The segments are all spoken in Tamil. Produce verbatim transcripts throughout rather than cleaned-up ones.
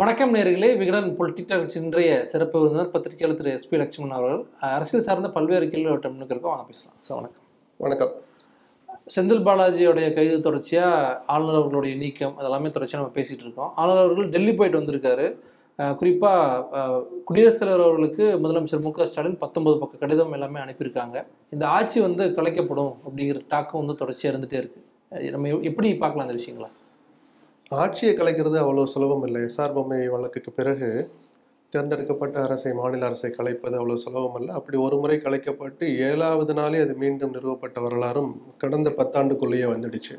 வணக்கம் நேயர்களே, விகடன் பொலிட்டிக்ஸ் இன்றைய சிறப்பு விருந்தினர் பத்திரிகையாளர் திரு எஸ் பி லட்சுமன் அவர்கள். அரசியல் சார்ந்த பல்வேறு கேள்விகளுக்கு இருக்கோம், வாங்க பேசலாம். சார் வணக்கம். வணக்கம். செந்தில் பாலாஜியோடைய கைது தொடர்ச்சியாக ஆளுநர் அவர்களுடைய நீக்கம் அதெல்லாமே தொடர்ச்சியாக நம்ம பேசிகிட்டு இருக்கோம். ஆளுநர் அவர்கள் டெல்லி போயிட்டு வந்திருக்காரு. குறிப்பாக குடியரசுத் தலைவர் அவர்களுக்கு முதலமைச்சர் மு க ஸ்டாலின் பத்தொன்பது பக்கம் கடிதம் எல்லாமே அனுப்பியிருக்காங்க. இந்த ஆட்சி வந்து கலைக்கப்படும் அப்படிங்கிற டாக்கும் வந்து தொடர்ச்சியாக இருந்துகிட்டே இருக்குது. நம்ம எப்படி பார்க்கலாம் அந்த விஷயங்களா? ஆட்சியை கலைக்கிறது அவ்வளோ சுலபம் இல்லை. எஸ்ஆர் பொம்மை வழக்குக்கு பிறகு தேர்ந்தெடுக்கப்பட்ட அரசை, மாநில அரசை கலைப்பது அவ்வளோ சுலபம் இல்லை. அப்படி ஒரு முறை கலைக்கப்பட்டு ஏழாவது நாளே அது மீண்டும் நிறுவப்பட்ட வரலாறும் கடந்த பத்தாண்டுக்குள்ளேயே வந்துடுச்சு.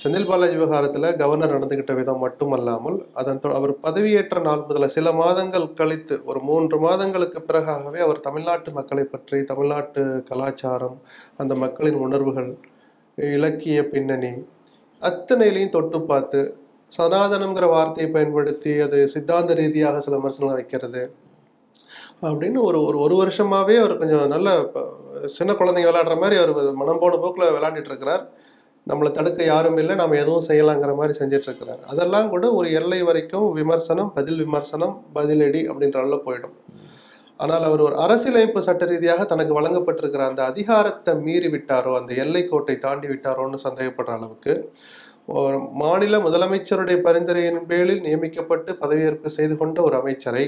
செந்தில் பாலாஜி விவகாரத்தில் கவர்னர் நடந்துக்கிட்ட விதம் மட்டுமல்லாமல் அதன் அவர் பதவியேற்ற நாள் முதல் சில மாதங்கள் கழித்து, ஒரு மூன்று மாதங்களுக்கு பிறகாகவே அவர் தமிழ்நாட்டு மக்களை பற்றி, தமிழ்நாட்டு கலாச்சாரம், அந்த மக்களின் உணர்வுகள், இலக்கிய பின்னணி அத்தனையிலையும் தொட்டு பார்த்து சனாதனங்கிற வார்த்தையை பயன்படுத்தி அது சித்தாந்த ரீதியாக சில விமர்சனம் வைக்கிறது அப்படின்னு ஒரு ஒரு ஒரு வருஷமாகவே அவர் கொஞ்சம் நல்ல சின்ன குழந்தைங்க விளையாடுற மாதிரி அவர் மனம் போன போக்கில் விளையாண்டுட்டு இருக்கிறார். நம்மளை தடுக்க யாரும் இல்லை, நம்ம எதுவும் செய்யலாங்கிற மாதிரி செஞ்சிட்ருக்கிறார். அதெல்லாம் கூட ஒரு எல்லை வரைக்கும் விமர்சனம், பதில் விமர்சனம், பதிலடி அப்படின்ற அளவில் போயிடும். ஆனால் அவர் ஒரு அரசியலமைப்பு சட்ட ரீதியாக தனக்கு வழங்கப்பட்டிருக்கிற அந்த அதிகாரத்தை மீறி விட்டாரோ, அந்த எல்லைக்கோட்டை தாண்டி விட்டாரோன்னு சந்தேகப்படுற அளவுக்கு ஒரு மாநில முதலமைச்சருடைய பரிந்துரையின் பேரில் நியமிக்கப்பட்டு பதவியேற்பு செய்து கொண்ட ஒரு அமைச்சரை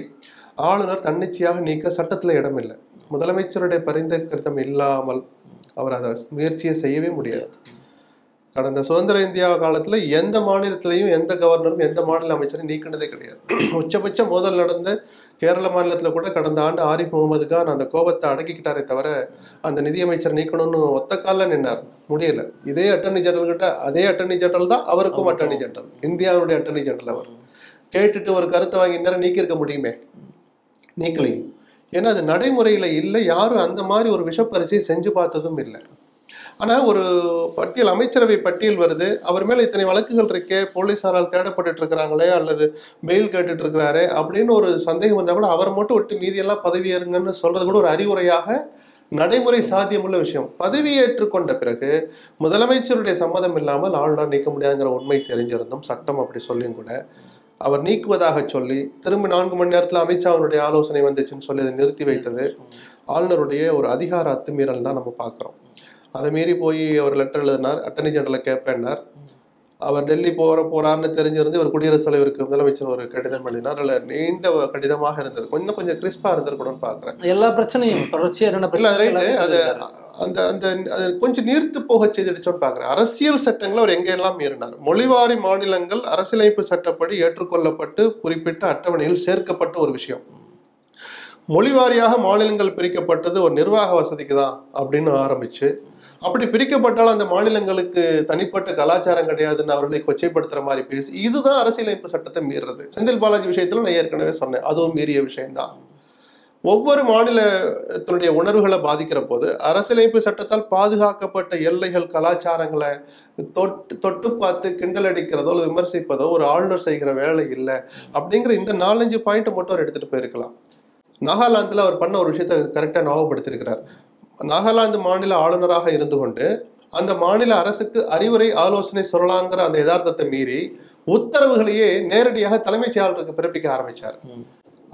ஆளுநர் தன்னிச்சையாக நீக்க சட்டத்தில் இடமில்லை. முதலமைச்சருடைய பரிந்துரைத்தம் இல்லாமல் அவர் அதை முயற்சியை செய்யவே முடியாது. கடந்த சுதந்திர இந்தியா காலத்தில் எந்த மாநிலத்திலையும் எந்த கவர்னரும் எந்த மாநில அமைச்சரும் நீக்கினதே கிடையாது. உச்சபட்ச மோதல் நடந்த கேரள மாநிலத்தில் கூட கடந்த ஆண்டு ஆரிஃப் முகமது கான் அந்த கோபத்தை அடக்கிக்கிட்டாரே தவிர அந்த நிதியமைச்சர் நீக்கணும்னு ஒத்த காலில் நின்றார், முடியல. இதே அட்டர்னி ஜெனரல் கிட்ட, அதே அட்டர்னி ஜெனரல் தான் அவருக்கும் அட்டர்னி ஜெனரல், இந்தியாவுடைய அட்டர்னி ஜெனரல். அவர் கேட்டுட்டு ஒரு கருத்தை வாங்கி நேரம் நீக்கியிருக்க முடியுமே, நீக்கலையும். ஏன்னா அது நடைமுறையில் இல்லை. யாரும் அந்த மாதிரி ஒரு விஷப்பரிசை செஞ்சு பார்த்ததும் இல்லை. ஆனால் ஒரு பட்டியல், அமைச்சரவை பட்டியல் வருது, அவர் மேலே இத்தனை வழக்குகள் இருக்கே, போலீஸாரால் தேடப்பட்டு இருக்கிறாங்களே அல்லது பெயில் கேட்டுட்டு இருக்கிறாரே அப்படின்னு ஒரு சந்தேகம் வந்தால் கூட அவர் மட்டும் விட்டு மீதியெல்லாம் பதவியேறுங்கன்னு சொல்கிறது கூட ஒரு அறிவுரையாக நடைமுறை சாத்தியமுள்ள விஷயம். பதவியேற்று கொண்ட பிறகு முதலமைச்சருடைய சம்மதம் இல்லாமல் ஆளுநர் நீக்க முடியாதுங்கிற உண்மை தெரிஞ்சிருந்தும், சட்டம் அப்படி சொல்லியும் கூட அவர் நீக்குவதாக சொல்லி திரும்ப நான்கு மணி நேரத்தில் அமித்ஷாவுடைய ஆலோசனை வந்துச்சுன்னு சொல்லி அதை நிறுத்தி வைத்தது ஆளுநருடைய ஒரு அதிகார அத்துமீறல் தான் நம்ம பார்க்குறோம். அதை மீறி போய் அவர் லெட்டர் எழுதினார், அட்டர்னி ஜெனரலை கேட்பேன்னார். அவர் டெல்லி போகிற போகிறார்னு தெரிஞ்சிருந்து ஒரு குடியரசுத் தலைவருக்கு முதலமைச்சர் ஒரு கடிதம் எழுதினார். இல்லை, நீண்ட கடிதமாக இருந்தது, கொஞ்சம் கொஞ்சம் கிறிஸ்பாக இருந்திருக்கணும்னு பார்க்குறேன். எல்லா பிரச்சனையும் தொடர்ச்சியாக அது அந்த அந்த அது கொஞ்சம் நீர்த்து போக செய்திடுச்சோன்னு பார்க்குறேன். அரசியல் சட்டங்களை அவர் எங்கெல்லாம் மீறினார்? மொழிவாரி மாநிலங்கள் அரசியலமைப்பு சட்டப்படி ஏற்றுக்கொள்ளப்பட்டு குறிப்பிட்ட அட்டவணையில் சேர்க்கப்பட்ட ஒரு விஷயம். மொழிவாரியாக மாநிலங்கள் பிரிக்கப்பட்டது ஒரு நிர்வாக வசதிக்கு தான் அப்படின்னு ஆரம்பித்து, அப்படி பிரிக்கப்பட்டாலும் அந்த மாநிலங்களுக்கு தனிப்பட்ட கலாச்சாரம் கிடையாதுன்னு அவர்களை கொச்சைப்படுத்துகிற மாதிரி பேசி, இதுதான் அரசியலமைப்பு சட்டத்தை மீறுறது. செந்தில் பாலாஜி விஷயத்துல நான் ஏற்கனவே சொன்னேன், அதுவும் மீறிய விஷயம்தான். ஒவ்வொரு மாநிலத்தினுடைய உணர்வுகளை பாதிக்கிற போது அரசியலமைப்பு சட்டத்தால் பாதுகாக்கப்பட்ட எல்லைகள், கலாச்சாரங்களை தொட்டு தொட்டு பார்த்து கிண்டல் அடிக்கிறதோ அல்லது விமர்சிப்பதோ ஒரு ஆளுநர் செய்கிற வேலை இல்லை அப்படிங்கிற இந்த நாலஞ்சு பாயிண்ட் மட்டும் அவர் எடுத்துகிட்டு போயிருக்கலாம். நாகாலாந்தில் அவர் பண்ண ஒரு விஷயத்தை கரெக்டாக ஞாபகப்படுத்தியிருக்கிறார். நாகாலாந்து மாநில ஆளுநராக இருந்து கொண்டு அந்த மாநில அரசுக்கு அறிவுரை, ஆலோசனை சொல்லலாங்கிற அந்த யதார்த்தத்தை மீறி உத்தரவுகளையே நேரடியாக தலைமைச் செயலாளருக்கு பிறப்பிக்க ஆரம்பித்தார்.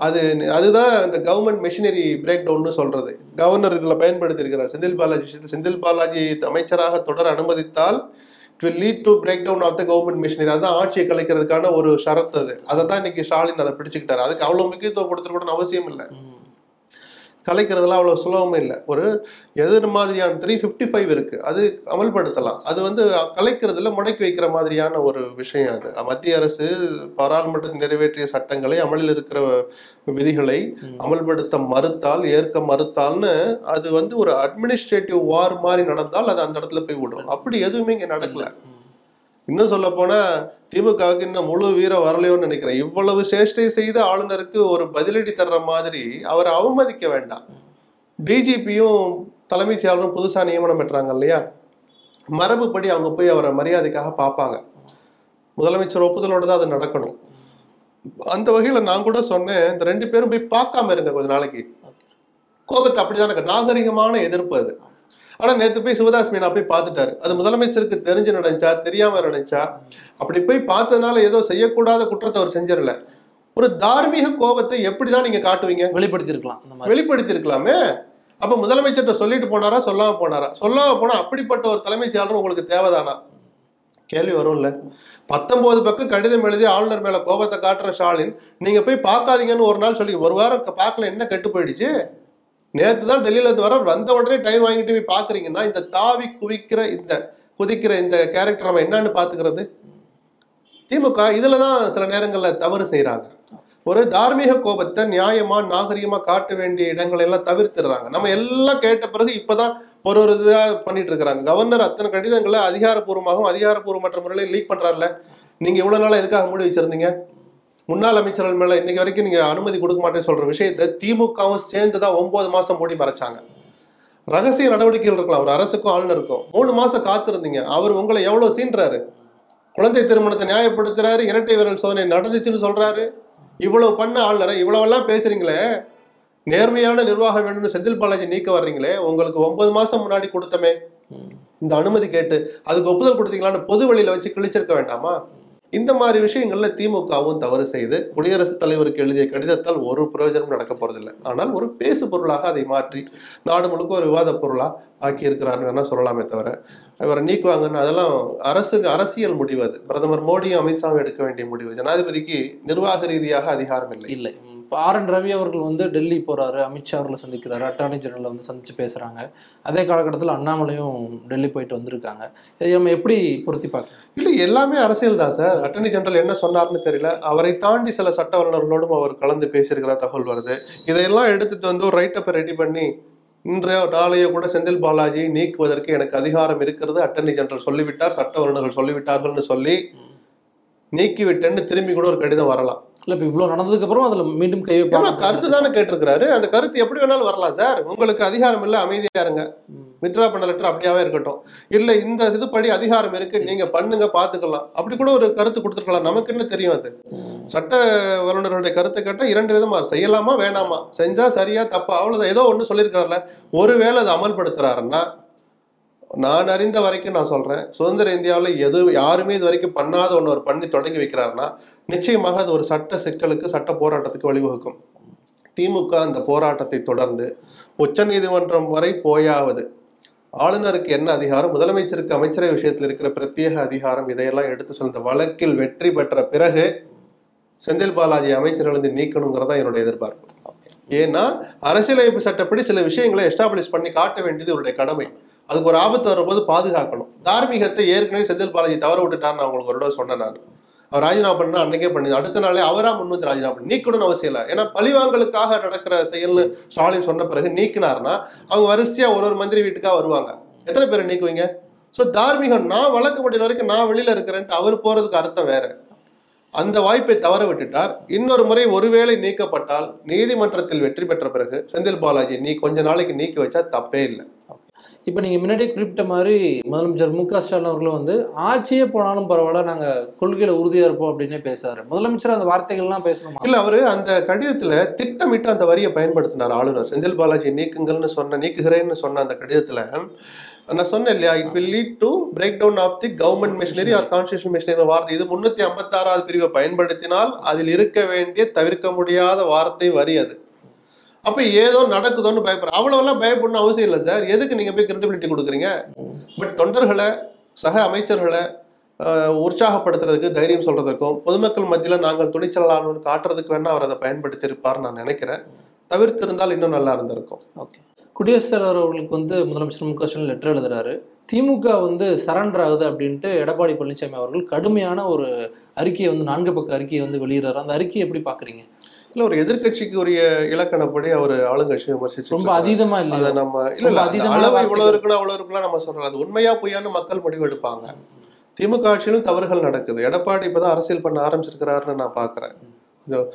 அது அதுதான் அந்த கவர்மெண்ட் மெஷினரி பிரேக் டவுன்னு சொல்கிறது கவர்னர் இதில் பயன்படுத்தியிருக்கிறார். செந்தில் பாலாஜி விஷயத்தில் செந்தில் பாலாஜி அமைச்சராக தொடர அனுமதித்தால் it will lead to break down of the government machinery. அதுதான் ஆட்சியை கலைக்கிறதுக்கான ஒரு ஷரத்து. அது அதை தான் இன்னைக்கு ஸ்டாலின் அதை பிடிச்சிக்கிட்டார். அதுக்கு அவ்வளோ முக்கியத்துவம் கொடுத்துருக்கூட அவசியம் இல்லை. கலைக்கிறதுலாம் அவ்வளோ சுலபமே இல்லை. ஒரு எதிர் மாதிரியான த்ரீ ஃபிஃப்டி ஃபைவ் இருக்குது, அது அமல்படுத்தலாம். அது வந்து கலைக்கிறதுல முடக்கி வைக்கிற மாதிரியான ஒரு விஷயம். அது மத்திய அரசு பாராளுமன்றத்தில் நிறைவேற்றிய சட்டங்களை, அமலில் இருக்கிற விதிகளை அமல்படுத்த மறுத்தால், ஏற்க மறுத்தால்னு அது வந்து ஒரு அட்மினிஸ்ட்ரேட்டிவ் வார் மாதிரி நடந்தால் அது அந்த இடத்துல போய் விடும். அப்படி எதுவுமே இங்கே நடக்கலை. இன்னும் சொல்ல போனால் திமுகவுக்கு இன்னும் முழு வீரம் வரலையோன்னு நினைக்கிறேன். இவ்வளவு சேஷ்டை செய்த ஆளுநருக்கு ஒரு பதிலடி தர்ற மாதிரி அவரை அவமதிக்க வேண்டாம். டிஜிபியும் தலைமைச் செயலரும் புதுசாக நியமனம் பெற்றாங்க இல்லையா, மரபுப்படி அவங்க போய் அவரை மரியாதைக்காக பார்ப்பாங்க. முதலமைச்சர் ஒப்புதலோடு தான் அது நடக்கணும். அந்த வகையில் நான் கூட சொன்னேன், இந்த ரெண்டு பேரும் போய் பார்க்காம இருங்க கொஞ்சம் நாளைக்கு. கோபத்தை அப்படி தான் நாகரிகமான எதிர்ப்பு. அது ஆனால் நேற்று போய் சிவதாஸ் மீனா போய் பார்த்துட்டாரு. அது முதலமைச்சருக்கு தெரிஞ்சு நடந்துச்சா தெரியாமல் நடந்துச்சா? அப்படி போய் பார்த்ததுனால ஏதோ செய்யக்கூடாத குற்றத்தை அவர் செஞ்சிடல. ஒரு தார்மீக கோபத்தை எப்படி தான் நீங்கள் காட்டுவீங்க? வெளிப்படுத்திருக்கலாம், வெளிப்படுத்திருக்கலாமே. அப்போ முதலமைச்சர்கிட்ட சொல்லிட்டு போனாரா சொல்லாமல் போனாரா? சொல்லாமல் போனால் அப்படிப்பட்ட ஒரு தலைமைச் செயலாளர் உங்களுக்கு தேவைதானா? கேள்வி வரும்ல. பத்தொன்பது பக்கம் கடிதம் எழுதி ஆளுநர் மேலே கோபத்தை காட்டுற ஸ்டாலின், நீங்கள் போய் பார்க்காதீங்கன்னு ஒரு நாள் சொல்லி ஒரு வாரம் பார்க்கல, என்ன கெட்டு போயிடுச்சு? நேற்று தான் டெல்லியிலேருந்து வர வந்த உடனே டைம் வாங்கிட்டு போய் பார்க்குறீங்கன்னா இந்த தாவி குவிக்கிற இந்த குதிக்கிற இந்த கேரக்டர் நம்ம என்னன்னு பார்த்துக்கிறது? திமுக இதில் தான் சில நேரங்களில் தவறு செய்கிறாங்க. ஒரு தார்மீக கோபத்தை நியாயமாக நாகரீகமாக காட்ட வேண்டிய இடங்களெல்லாம் தவிர்த்துடுறாங்க. நம்ம எல்லாம் கேட்ட பிறகு இப்போ தான் ஒரு ஒரு இதாக பண்ணிட்டு இருக்கிறாங்க. கவர்னர் அத்தனை கடிதங்களை அதிகாரப்பூர்வமாகவும் அதிகாரப்பூர்வமற்ற முறையில் லீக் பண்ணுறாருல. நீங்கள் இவ்வளோ நாளாக எதுக்காக மூடி வச்சுருந்தீங்க? முன்னாள் அமைச்சர்கள் மேலே இன்னைக்கு வரைக்கும் நீங்கள் அனுமதி கொடுக்க மாட்டேன்னு சொல்கிற விஷயத்தை திமுகவும் சேர்ந்து தான் ஒம்பது மாதம் மூடி மறைச்சாங்க. ரகசிய நடவடிக்கைகள் இருக்கலாம் ஒரு அரசுக்கும் ஆளுநருக்கும். மூணு மாதம் காத்திருந்தீங்க. அவர் உங்களை எவ்வளோ சீன்றாரு? குழந்தை திருமணத்தை நியாயப்படுத்துறாரு, இரட்டை விரல் சோதனை நடந்துச்சுன்னு சொல்கிறாரு. இவ்வளவு பண்ண ஆளுநரை இவ்வளவெல்லாம் பேசுகிறீங்களே, நேர்மையான நிர்வாகம் வேணும்னு செந்தில் பாலாஜி நீக்க வர்றீங்களே, உங்களுக்கு ஒன்பது மாதம் முன்னாடி கொடுத்தமே இந்த அனுமதி கேட்டு அதுக்கு ஒப்புதல் கொடுத்தீங்களான்னு பொது வழியில் வச்சு கிழிச்சிருக்க வேண்டாமா? இந்த மாதிரி விஷயங்கள்ல திமுகவும் தவறு செய்து குடியரசுத் தலைவருக்கு எழுதிய கடிதத்தால் ஒரு பிரயோஜனம் நடக்க போறதில்லை. ஆனால் ஒரு பேசு பொருளாக அதை மாற்றி நாடு முழுக்க ஒரு விவாத பொருளா ஆக்கி இருக்கிறாருன்னு வேணா சொல்லலாமே தவிர இவரை நீக்குவாங்கன்னு அதெல்லாம் அரசு அரசியல் முடிவு. அது பிரதமர் மோடியும் அமித்ஷாவும் எடுக்க வேண்டிய முடிவு. ஜனாதிபதிக்கு நிர்வாக ரீதியாக அதிகாரம் இல்லை. இல்லை இப்போ ஆர் என் ரவி அவர்கள் வந்து டெல்லி போறாரு, அமித்ஷா அவர்களை சந்திக்கிறாரு, அட்டார்னி ஜெனரல் வந்து சந்திச்சு பேசுறாங்க. அதே காலகட்டத்தில் அண்ணாமலையும் டெல்லி போயிட்டு வந்திருக்காங்க. இதை நம்ம எப்படி பொருத்தி பார்க்க? இல்லை, எல்லாமே அரசியல் தான் சார். அட்டார்னி ஜெனரல் என்ன சொன்னார்னு தெரியல. அவரை தாண்டி சில சட்ட வல்லுநர்களோடும் அவர் கலந்து பேசியிருக்கிற தகவல் வருது. இதையெல்லாம் எடுத்துட்டு வந்து ஒரு ரைட்டப்பை ரெடி பண்ணி இன்றைய நாளையோ கூட செந்தில் பாலாஜியை நீக்குவதற்கு எனக்கு அதிகாரம் இருக்கிறது, அட்டர்னி ஜெனரல் சொல்லிவிட்டார், சட்ட வல்லுநர்கள் சொல்லிவிட்டார்கள்னு சொல்லி நீக்கிவிட்டேன்னு திரும்பி கூட ஒரு கடிதம் வரலாம். இல்லை இப்போ இவ்வளோ நடந்ததுக்கு அப்புறம் அதில் மீண்டும் கை வைப்பாங்க. கருத்து தானே கேட்டிருக்கிறாரு. அந்த கருத்து எப்படி வேணாலும் வரலாம் சார். உங்களுக்கு அதிகாரம் இல்லை, அமைதியாக இருங்க, வித்ரா பண்ண லெட்டர் அப்படியாவே இருக்கட்டும். இல்லை இந்த இதுபடி அதிகாரம் இருக்கு, நீங்க பண்ணுங்க, பார்த்துக்கலாம், அப்படி கூட ஒரு கருத்து கொடுத்துருக்கலாம். நமக்கு என்ன தெரியும்? அது சட்ட வல்லுநர்களுடைய கருத்தை கேட்டால் இரண்டு விதமா செய்யலாமா வேணாமா, செஞ்சா சரியா தப்பா, அவ்வளோதான். ஏதோ ஒன்று சொல்லியிருக்காருல்ல. ஒருவேளை அதை அமல்படுத்துறாருன்னா நான் அறிந்த வரைக்கும் நான் சொல்கிறேன், சுதந்திர இந்தியாவில் எது யாருமே இது வரைக்கும் பண்ணாத ஒன்று ஒரு பண்ணி தொடங்கி வைக்கிறாருன்னா நிச்சயமாக அது ஒரு சட்ட சிக்கலுக்கு சட்ட போராட்டத்துக்கு வழிவகுக்கும். திமுக அந்த போராட்டத்தை தொடர்ந்து உச்ச நீதிமன்றம் வரை போயாவது ஆளுநருக்கு என்ன அதிகாரம், முதலமைச்சருக்கு அமைச்சரவை விஷயத்தில் இருக்கிற பிரத்யேக அதிகாரம், இதையெல்லாம் எடுத்து சொல்ல வழக்கில் வெற்றி பெற்ற பிறகு செந்தில் பாலாஜி அமைச்சரிலிருந்து நீக்கணுங்கிறதா என்னுடைய எதிர்பார்ப்பு. ஏன்னா அரசியலமைப்பு சட்டப்படி சில விஷயங்களை எஸ்டாப்ளிஷ் பண்ணி காட்ட வேண்டியது இவருடைய கடமை. அதுக்கு ஒரு ஆபத்து வரும்போது பாதுகாக்கணும். தார்மீகத்தை ஏற்கனவே செந்தில் பாலாஜி தவற விட்டுட்டான்னு அவங்களுக்கு ஒரு சொன்னேன் நான். அவர் ராஜினாமா பண்ணா அன்னைக்கே பண்ணி அடுத்த நாளே அவராக முன் வந்து ராஜினாமா பண்ணி நீக்கணும்னு அவசியம் இல்லை. ஏன்னா பழிவாங்கலுக்காக நடக்கிற செயல்னு ஸ்டாலின் சொன்ன பிறகு நீக்கினார்னா அவங்க வரிசையாக ஒரு ஒரு மந்திரி வீட்டுக்காக வருவாங்க. எத்தனை பேரை நீக்குவீங்க? ஸோ தார்மீகம் நான் வழக்கு முடிகிற வரைக்கும் நான் வெளியில் இருக்கிறேன்ட்டு அவர் போகிறதுக்கு அர்த்தம் வேற. அந்த வாய்ப்பை தவற விட்டுட்டார். இன்னொரு முறை ஒருவேளை நீக்கப்பட்டால் நீதிமன்றத்தில் வெற்றி பெற்ற பிறகு செந்தில் பாலாஜி நீ கொஞ்ச நாளைக்கு நீக்கி வச்சா தப்பே இல்லை. இப்போ நீங்கள் முன்னாடியே குறிப்பிட்ட மாதிரி முதலமைச்சர் மு க ஸ்டாலின் அவர்களும் வந்து ஆட்சியே போனாலும் பரவாயில்ல, நாங்கள் கொள்கையில் உறுதியாக இருப்போம் அப்படின்னே பேசுறாரு. முதலமைச்சர் அந்த வார்த்தைகள்லாம் பேசணும் இல்லை. அவர் அந்த கடிதத்தில் திட்டமிட்டு அந்த வரியை பயன்படுத்தினார் ஆளுநர். செந்தில் பாலாஜி நீக்குங்கள்னு சொன்ன நீக்குகிறேன்னு சொன்ன அந்த கடிதத்தில் நான் சொன்னேன் இல்லையா, it will lead to break down of the government machinery or constitution machinery வார்த்தை. இது முன்னூற்றி ஐம்பத்தாறாவது பிரிவை பயன்படுத்தினால் அதில் இருக்க வேண்டிய தவிர்க்க முடியாத வார்த்தை வரி அது. அப்போ ஏதோ நடக்குதோன்னு பயப்படுற அவ்வளோலாம் பயப்படணும்னு அவசியம் இல்லை சார். எதுக்கு நீங்கள் போய் கிரெடிபிலிட்டி கொடுக்குறீங்க? பட் தொண்டர்களை சக அமைச்சர்களை உற்சாகப்படுத்துறதுக்கு தைரியம் சொல்கிறதுக்கும் பொதுமக்கள் மத்தியில் நாங்கள் துணிச்சலானோன்னு காட்டுறதுக்கு வேணால் அவர் அதை பயன்படுத்தியிருப்பார்னு நான் நினைக்கிறேன். தவிர்த்து இருந்தால் இன்னும் நல்லா இருந்திருக்கும். ஓகே, குடியரசுத் தலைவர் அவர்களுக்கு வந்து முதலமைச்சர் மு க ஸ்டாலின் லெட்டர் எழுதுறாரு. திமுக வந்து சரண்டர் ஆகுது அப்படின்ட்டு எடப்பாடி பழனிசாமி அவர்கள் கடுமையான ஒரு அறிக்கையை வந்து நான்கு பக்க அறிக்கையை வந்து வெளியிடுறாரு. அந்த அறிக்கையை எப்படி பார்க்குறீங்க? இல்லை, ஒரு எதிர்கட்சிக்கு உரிய இலக்கணப்படி அவர் ஆளுங்கட்சியை விமர்சிச்சு ரொம்ப அதிகமா இல்லை. அதை நம்ம இல்லை அளவு இவ்வளோ இருக்குன்னா அவ்வளோ இருக்குன்னா நம்ம சொல்கிறோம். அது உண்மையா பொய்யான்னு மக்கள் முடிவு எடுப்பாங்க. திமுக ஆட்சியிலும் தவறுகள் நடக்குது. எடப்பாடி இப்போ தான் அரசியல் பண்ண ஆரம்பிச்சிருக்கிறாருன்னு நான் பார்க்குறேன். கொஞ்சம்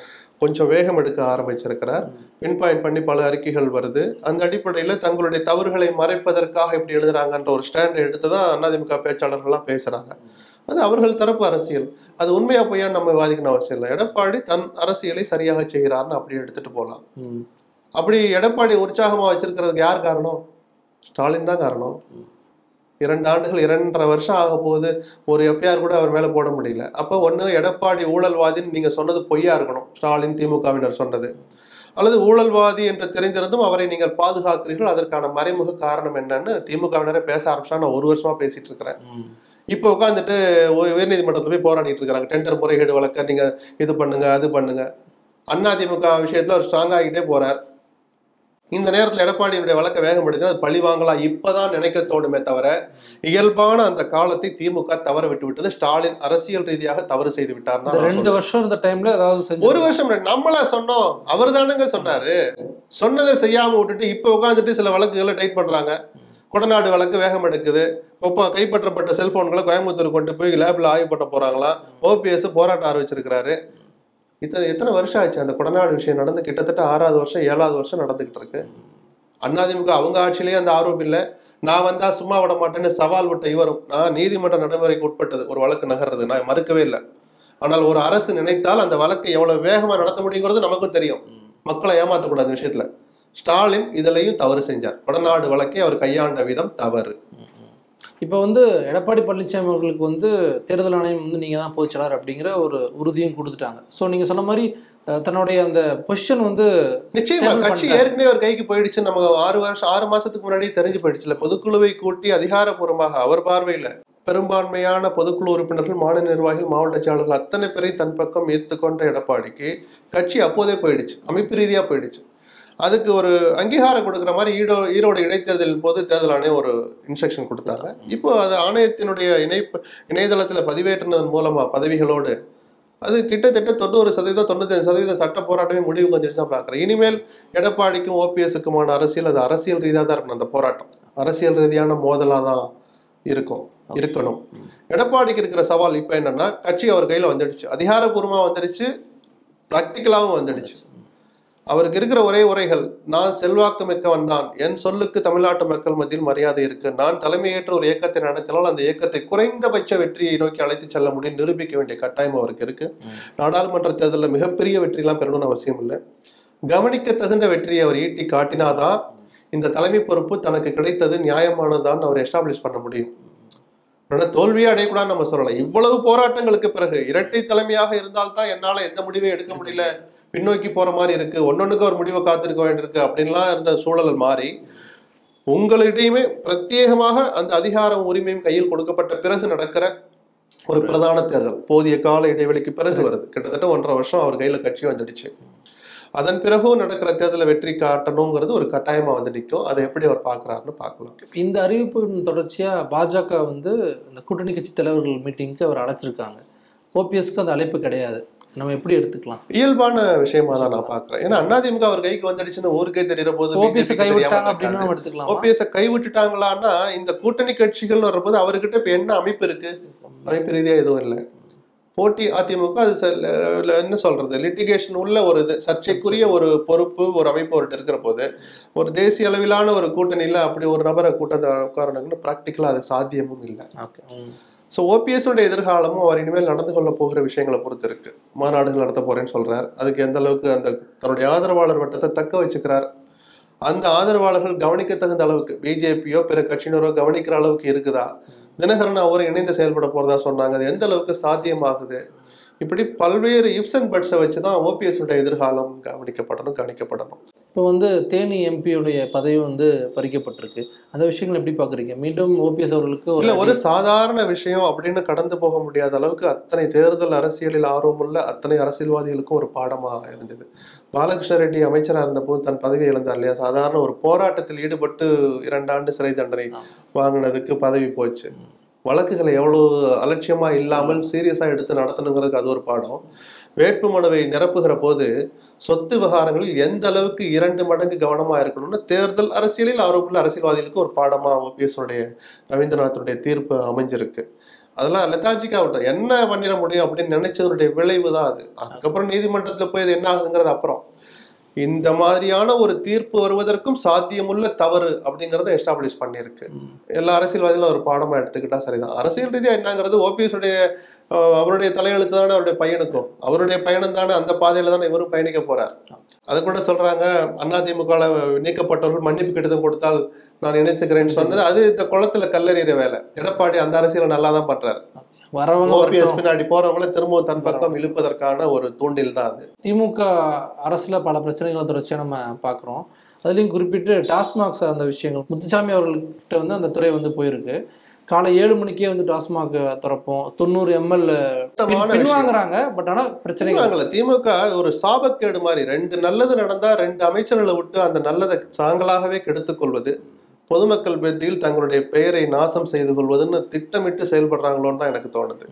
கொஞ்சம் வேகம் எடுக்க ஆரம்பிச்சிருக்கிறார். பின் பாயிண்ட் பண்ணி பல அறிக்கைகள் வருது. அந்த அடிப்படையில் தங்களுடைய தவறுகளை மறைப்பதற்காக இப்படி எழுதுறாங்கன்ற ஒரு ஸ்டாண்டை எடுத்து தான் அதிமுக பேச்சாளர்கள்லாம் பேசுகிறாங்க. அது அவர்கள் தரப்பு அரசியல். அது உண்மையா பொய்யா நம்ம விவாதிக்கணும் அவசியம் இல்லை. எடப்பாடி தன் அரசியலை சரியாக செய்கிறார்னு அப்படி எடுத்துட்டு போகலாம். அப்படி எடப்பாடி உற்சாகமாக வச்சிருக்கிறதுக்கு யார் காரணம்? ஸ்டாலின் தான் காரணம். இரண்டு ஆண்டுகள் இரண்டரை வருஷம் ஆக போகுது, ஒரு எஃப்ஐஆர் கூட அவர் மேலே போட முடியல. அப்போ ஒன்று எடப்பாடி ஊழல்வாதின்னு நீங்கள் சொன்னது பொய்யா இருக்கணும், ஸ்டாலின் திமுகவினர் சொன்னது, அல்லது ஊழல்வாதி என்று தெரிந்திருந்தும் அவரை நீங்கள் பாதுகாக்கிறீர்கள், அதற்கான மறைமுக காரணம் என்னன்னு திமுகவினரை பேச ஆரம்பிச்சா நான் ஒரு வருஷமா பேசிட்டு இருக்கிறேன். இப்போ உட்காந்துட்டு உயர்நீதிமன்றத்தில் போய் போராடிட்டு இருக்காங்க, டெண்டர் முறைகேடு வழக்க நீங்க இது பண்ணுங்க அது பண்ணுங்க. அதிமுக விஷயத்துல அவர் ஸ்ட்ராங் ஆகிட்டே போறார். இந்த நேரத்தில் எடப்பாடியினுடைய வழக்கை வேகம் எடுத்து அது பழி வாங்கலாம் இப்பதான் நினைக்க தோணுமே தவிர, இயல்பான அந்த காலத்தை திமுக தவற விட்டு விட்டது. ஸ்டாலின் அரசியல் ரீதியாக தவறு செய்து விட்டார். ரெண்டு வருஷம் இந்த டைம்ல ஏதாவது ஒரு வருஷம் நம்மளா சொன்னோம், அவர் தானுங்க சொன்னாரு, சொன்னதை செய்யாம விட்டுட்டு இப்ப உட்காந்துட்டு சில வழக்குகளை டைட் பண்றாங்க. கொடநாடு வழக்கு வேகம் எடுக்குது. இப்போ கைப்பற்றப்பட்ட செல்போன்களை கோயம்புத்தூர் கொண்டு போய் லேப்ல ஆய்வு பண்ண போறாங்களாம். ஓபிஎஸ் போராட்டம் ஆரம்பிச்சிருக்கிறாரு. இத்தனை எத்தனை வருஷம் ஆச்சு அந்த கொடநாடு விஷயம் நடந்து? கிட்டத்தட்ட ஆறாவது வருஷம் ஏழாவது வருஷம் நடந்துகிட்டு இருக்கு. அண்ணாதிமுக அவங்க ஆட்சியிலேயே அந்த ஆர்வம் இல்லை, நான் வந்தா சும்மா விட மாட்டேன்னு சவால் விட்ட இவரும் நான் நீதிமன்ற நடைமுறைக்கு உட்பட்டது ஒரு வழக்கு நகர்றது நான் மறுக்கவே இல்லை. ஆனால் ஒரு அரசு நினைத்தால் அந்த வழக்கை எவ்வளவு வேகமா நடத்த முடியுங்கிறது நமக்கும் தெரியும். மக்களை ஏமாற்றக்கூடாது விஷயத்துல ஸ்டாலின் இதுலையும் தவறு செஞ்சார். கொடநாடு வழக்கை அவர் கையாண்ட விதம் தவறு. இப்போ வந்து எடப்பாடி பழனிசாமி அவர்களுக்கு வந்து தேர்தல் ஆணையம் வந்து நீங்கள் தான் போச்சலார் அப்படிங்கிற ஒரு உறுதியும் கொடுத்துட்டாங்க. ஸோ நீங்கள் சொன்ன மாதிரி தன்னுடைய அந்த பொசிஷன் வந்து நிச்சயமா கட்சி ஏற்கனவே ஒரு கைக்கு போயிடுச்சு. நம்ம ஆறு வருஷம் ஆறு மாசத்துக்கு முன்னாடியே தெரிஞ்சு போயிடுச்சுல. பொதுக்குழுவை கூட்டி அதிகாரப்பூர்வமாக அவர் பார்வையில் பெரும்பான்மையான பொதுக்குழு உறுப்பினர்கள் மாநில நிர்வாகிகள் மாவட்ட செயலாளர்கள் அத்தனை பேரை தன் பக்கம் ஏற்றுக்கொண்ட எடப்பாடிக்கு கட்சி அப்போதே போயிடுச்சு, அமைப்பு ரீதியாக போயிடுச்சு. அதுக்கு ஒரு அங்கீகாரம் கொடுக்குற மாதிரி ஈடோ ஈரோடு இடைத்தேர்தலின் போது தேர்தல் ஆணையம் ஒரு இன்ஸ்ட்ரக்ஷன் கொடுத்தாங்க. இப்போ அது ஆணையத்தினுடைய இணைப்பு இணையதளத்தில் பதிவேற்றினதன் மூலமாக பதவிகளோடு அது கிட்டத்தட்ட தொண்ணூறு சதவீதம் தொண்ணூத்தஞ்சு சதவீதம் சட்ட போராட்டமே முடிவு வந்துடுச்சு தான் பார்க்குறேன். இனிமேல் எடப்பாடிக்கும் ஓபிஎஸ்க்குமான அரசியல் அது அரசியல் ரீதியாக தான் இருக்கணும். அந்த போராட்டம் அரசியல் ரீதியான மோதலாக தான் இருக்கும் இருக்கணும். எடப்பாடிக்கு இருக்கிற சவால் இப்போ என்னென்னா கட்சி அவர் கையில் வந்துடுச்சு, அதிகாரப்பூர்வமாக வந்துடுச்சு, ப்ராக்டிக்கலாகவும் வந்துடுச்சு. அவருக்கு இருக்கிற ஒரே உரைகள் நான் செல்வாக்கு மிக்கவன் தான், என் சொல்லுக்கு தமிழ்நாட்டு மக்கள் மத்தியில் மரியாதை இருக்கு, நான் தலைமையேற்ற ஒரு இயக்கத்தை நடத்தினால் அந்த இயக்கத்தை குறைந்தபட்ச வெற்றியை நோக்கி அழைத்து செல்ல முடியும் நிரூபிக்க வேண்டிய கட்டாயம் அவருக்கு இருக்கு. நாடாளுமன்ற தேர்தலில் மிகப்பெரிய வெற்றிலாம் பெறணும்னு அவசியம் இல்லை, கவனிக்க தகுந்த வெற்றியை அவர் ஈட்டி காட்டினாதான் இந்த தலைமை பொறுப்பு தனக்கு கிடைத்தது நியாயமானதான் அவர் எஸ்டாப்ளிஷ் பண்ண முடியும். ஆனால் தோல்வியே அடையக்கூடாதுன்னு நம்ம சொல்லலாம். இவ்வளவு போராட்டங்களுக்கு பிறகு இரட்டை தலைமையாக இருந்தால்தான் என்னால் எந்த முடிவை எடுக்க முடியல, பின்னோக்கி போற மாதிரி இருக்கு, ஒன்னொன்னுக்கு ஒரு முடிவை காத்திருக்க வேண்டியிருக்கு அப்படின்லாம் இருந்த சூழல் மாறி உங்களிடையுமே பிரத்யேகமாக அந்த அதிகாரம் உரிமையும் கையில் கொடுக்கப்பட்ட பிறகு நடக்கிற ஒரு பிரதான தேர்தல் போதிய கால இடைவெளிக்கு பிறகு வருது. கிட்டத்தட்ட ஒன்றரை வருஷம் அவர் கையில கட்சி வந்துடுச்சு. அதன் பிறகும் நடக்கிற தேர்தலை வெற்றி காட்டணுங்கிறது ஒரு கட்டாயமா வந்து நிற்கும். அதை எப்படி அவர் பாக்குறாருன்னு பார்க்கலாம். இந்த அறிவிப்பு தொடர்ச்சியா பாஜக வந்து இந்த கூட்டணி கட்சி தலைவர்கள் மீட்டிங்க்கு அவர் அழைச்சிருக்காங்க. ஓபிஎஸ்க்கு அந்த அழைப்பு கிடையாது. நம்ம எப்படி எடுத்துக்கலாம்? இயல்பான விஷயமா தான் நான் பாக்குறேன். ஏன்னா அதிமுக அவர் கைக்கு வந்துடுச்சுன்னு ஊருக்கே தெரியற போது ஓபிஎஸ் கைவிட்டுட்டாங்களான்னா இந்த கூட்டணி கட்சிகள் வரும்போது அவர்கிட்ட இப்ப என்ன அமைப்பு இருக்கு? அமைப்பு ரீதியா எதுவும் இல்லை. போட்டி அதிமுக அது என்ன சொல்றது, லிட்டிகேஷன் உள்ள ஒரு இது சர்ச்சைக்குரிய ஒரு பொறுப்பு ஒரு அமைப்பு அவர்கிட்ட இருக்கிற போது ஒரு தேசிய அளவிலான ஒரு கூட்டணியில அப்படி ஒரு நபரை கூட்டம் உட்காரணுங்கன்னு பிராக்டிக்கலா அது சாத்தியமும் இல்லை. ஸோ ஓபிஎஸ்னுடைய எதிர்காலமும் அவர் இனிமேல் நடந்து கொள்ள போகிற விஷயங்களை பொறுத்து இருக்கு. மாநாடுகள் நடத்த போறேன்னு சொல்றார், அதுக்கு எந்த அளவுக்கு அந்த தன்னுடைய ஆதரவாளர் வட்டத்தை தக்க வச்சுக்கிறார், அந்த ஆதரவாளர்கள் கவனிக்க தகுந்த அளவுக்கு பிஜேபியோ பிற கட்சியினரோ கவனிக்கிற அளவுக்கு இருக்குதா, தினகரன் அவரை இணைந்து செயல்பட போறதா சொன்னாங்க, அது எந்த அளவுக்கு சாத்தியமாகுது, இப்படி பல்வேறு இப்ஸ் அண்ட் பட்ஸை வச்சு தான் ஓபிஎஸ்னுடைய எதிர்காலம் கவனிக்கப்படணும் கவனிக்கப்படணும் இப்போ வந்து தேனி எம்பியுடைய பதவி வந்து பறிக்கப்பட்டிருக்கு. அந்த விஷயங்கள் எப்படி பார்க்குறீங்க? மீண்டும் ஓபிஎஸ் அவர்களுக்கு இல்லை ஒரு சாதாரண விஷயம் அப்படின்னு கடந்து போக முடியாத அளவுக்கு அத்தனை தேர்தல் அரசியலில் ஆர்வமுள்ள அத்தனை அரசியல்வாதிகளுக்கும் ஒரு பாடமாக இருந்தது. பாலகிருஷ்ண ரெட்டி அமைச்சராக இருந்தபோது தன் பதவி இழந்தார் இல்லையா, சாதாரண ஒரு போராட்டத்தில் ஈடுபட்டு இரண்டாண்டு சிறை தண்டனை வாங்கினதுக்கு பதவி போச்சு. வழக்குகளை எவ்வளோ அலட்சியமாக இல்லாமல் சீரியஸாக எடுத்து நடத்தணுங்கிறதுக்கு அது ஒரு பாடம். வேட்பு மனுவை நிரப்புகிற போது சொத்து விவகாரங்களில் எந்த அளவுக்கு இரண்டு மடங்கு கவனமாக இருக்கணும்னு தேர்தல் அரசியலில் ஆர்வமுள்ள அரசியல்வாதிகளுக்கு ஒரு பாடமாக ஓபிஎஸ்னுடைய ரவீந்திரநாத்துடைய தீர்ப்பு அமைஞ்சிருக்கு. அதெல்லாம் லெத்தாஜிக்காக விட்டோம், என்ன பண்ணிட முடியும் அப்படின்னு நினைச்சதனுடைய விளைவு தான் அது. அதுக்கப்புறம் நீதிமன்றத்தில் போய் இது என்ன ஆகுதுங்கிறது அப்புறம். இந்த மாதிரியான ஒரு தீர்ப்பு வருவதற்கும் சாத்தியமுள்ள தவறு அப்படிங்கறத எஸ்டாப்ளிஷ் பண்ணிருக்கு. எல்லா அரசியல்வாதிகளும் ஒரு பாடமா எடுத்துக்கிட்டா சரிதான். அரசியல் ரீதியா என்னங்கிறது ஓபிஎஸ் உடைய அவருடைய தலையெழுத்து தானே அவருடைய பையனுக்கும், அவருடைய பயணம் தானே, அந்த பாதையில தானே இவரும் பயணிக்க போறார். அது கூட சொல்றாங்க அதிமுக நீக்கப்பட்டவர்கள் மன்னிப்பு கடிதம் கொடுத்தால் நான் இணைத்துக்கிறேன்னு சொன்னது அது இந்த குளத்துல கல்லறிகிற வேலை. எடப்பாடி அந்த அரசியலை நல்லா தான் பண்றாரு. ஓபிஎஸ் பின்னாடி போறவங்கள திரும்ப தன் பக்கம் இழுப்பதற்கான ஒரு தூண்டில் தான் அது. திமுக அரசுல பல பிரச்சனைகளை தொடர்ச்சியா நம்ம பாக்குறோம். அதுலயும் குறிப்பிட்டு டாஸ்மாக் சார்ந்த விஷயங்கள் முத்துசாமி அவர்கள்கிட்ட வந்து அந்த துறை வந்து போயிருக்கு. காலை ஏழு மணிக்கே வந்து டாஸ்மாக் திறப்போம், தொண்ணூறு எம்எல் வாங்குறாங்க. பட் ஆனால் பிரச்சனை திமுக ஒரு சாபக்கேடு மாதிரி ரெண்டு நல்லது நடந்தா ரெண்டு அமைச்சர்களை விட்டு அந்த நல்லதை தாங்களாகவே கெடுத்துக் கொள்வது, பொதுமக்கள் மத்தியில் தங்களுடைய பெயரை நாசம் செய்து கொள்வதுன்னு திட்டமிட்டு செயல்படுறாங்களோன்னு தான் எனக்கு தோணுது.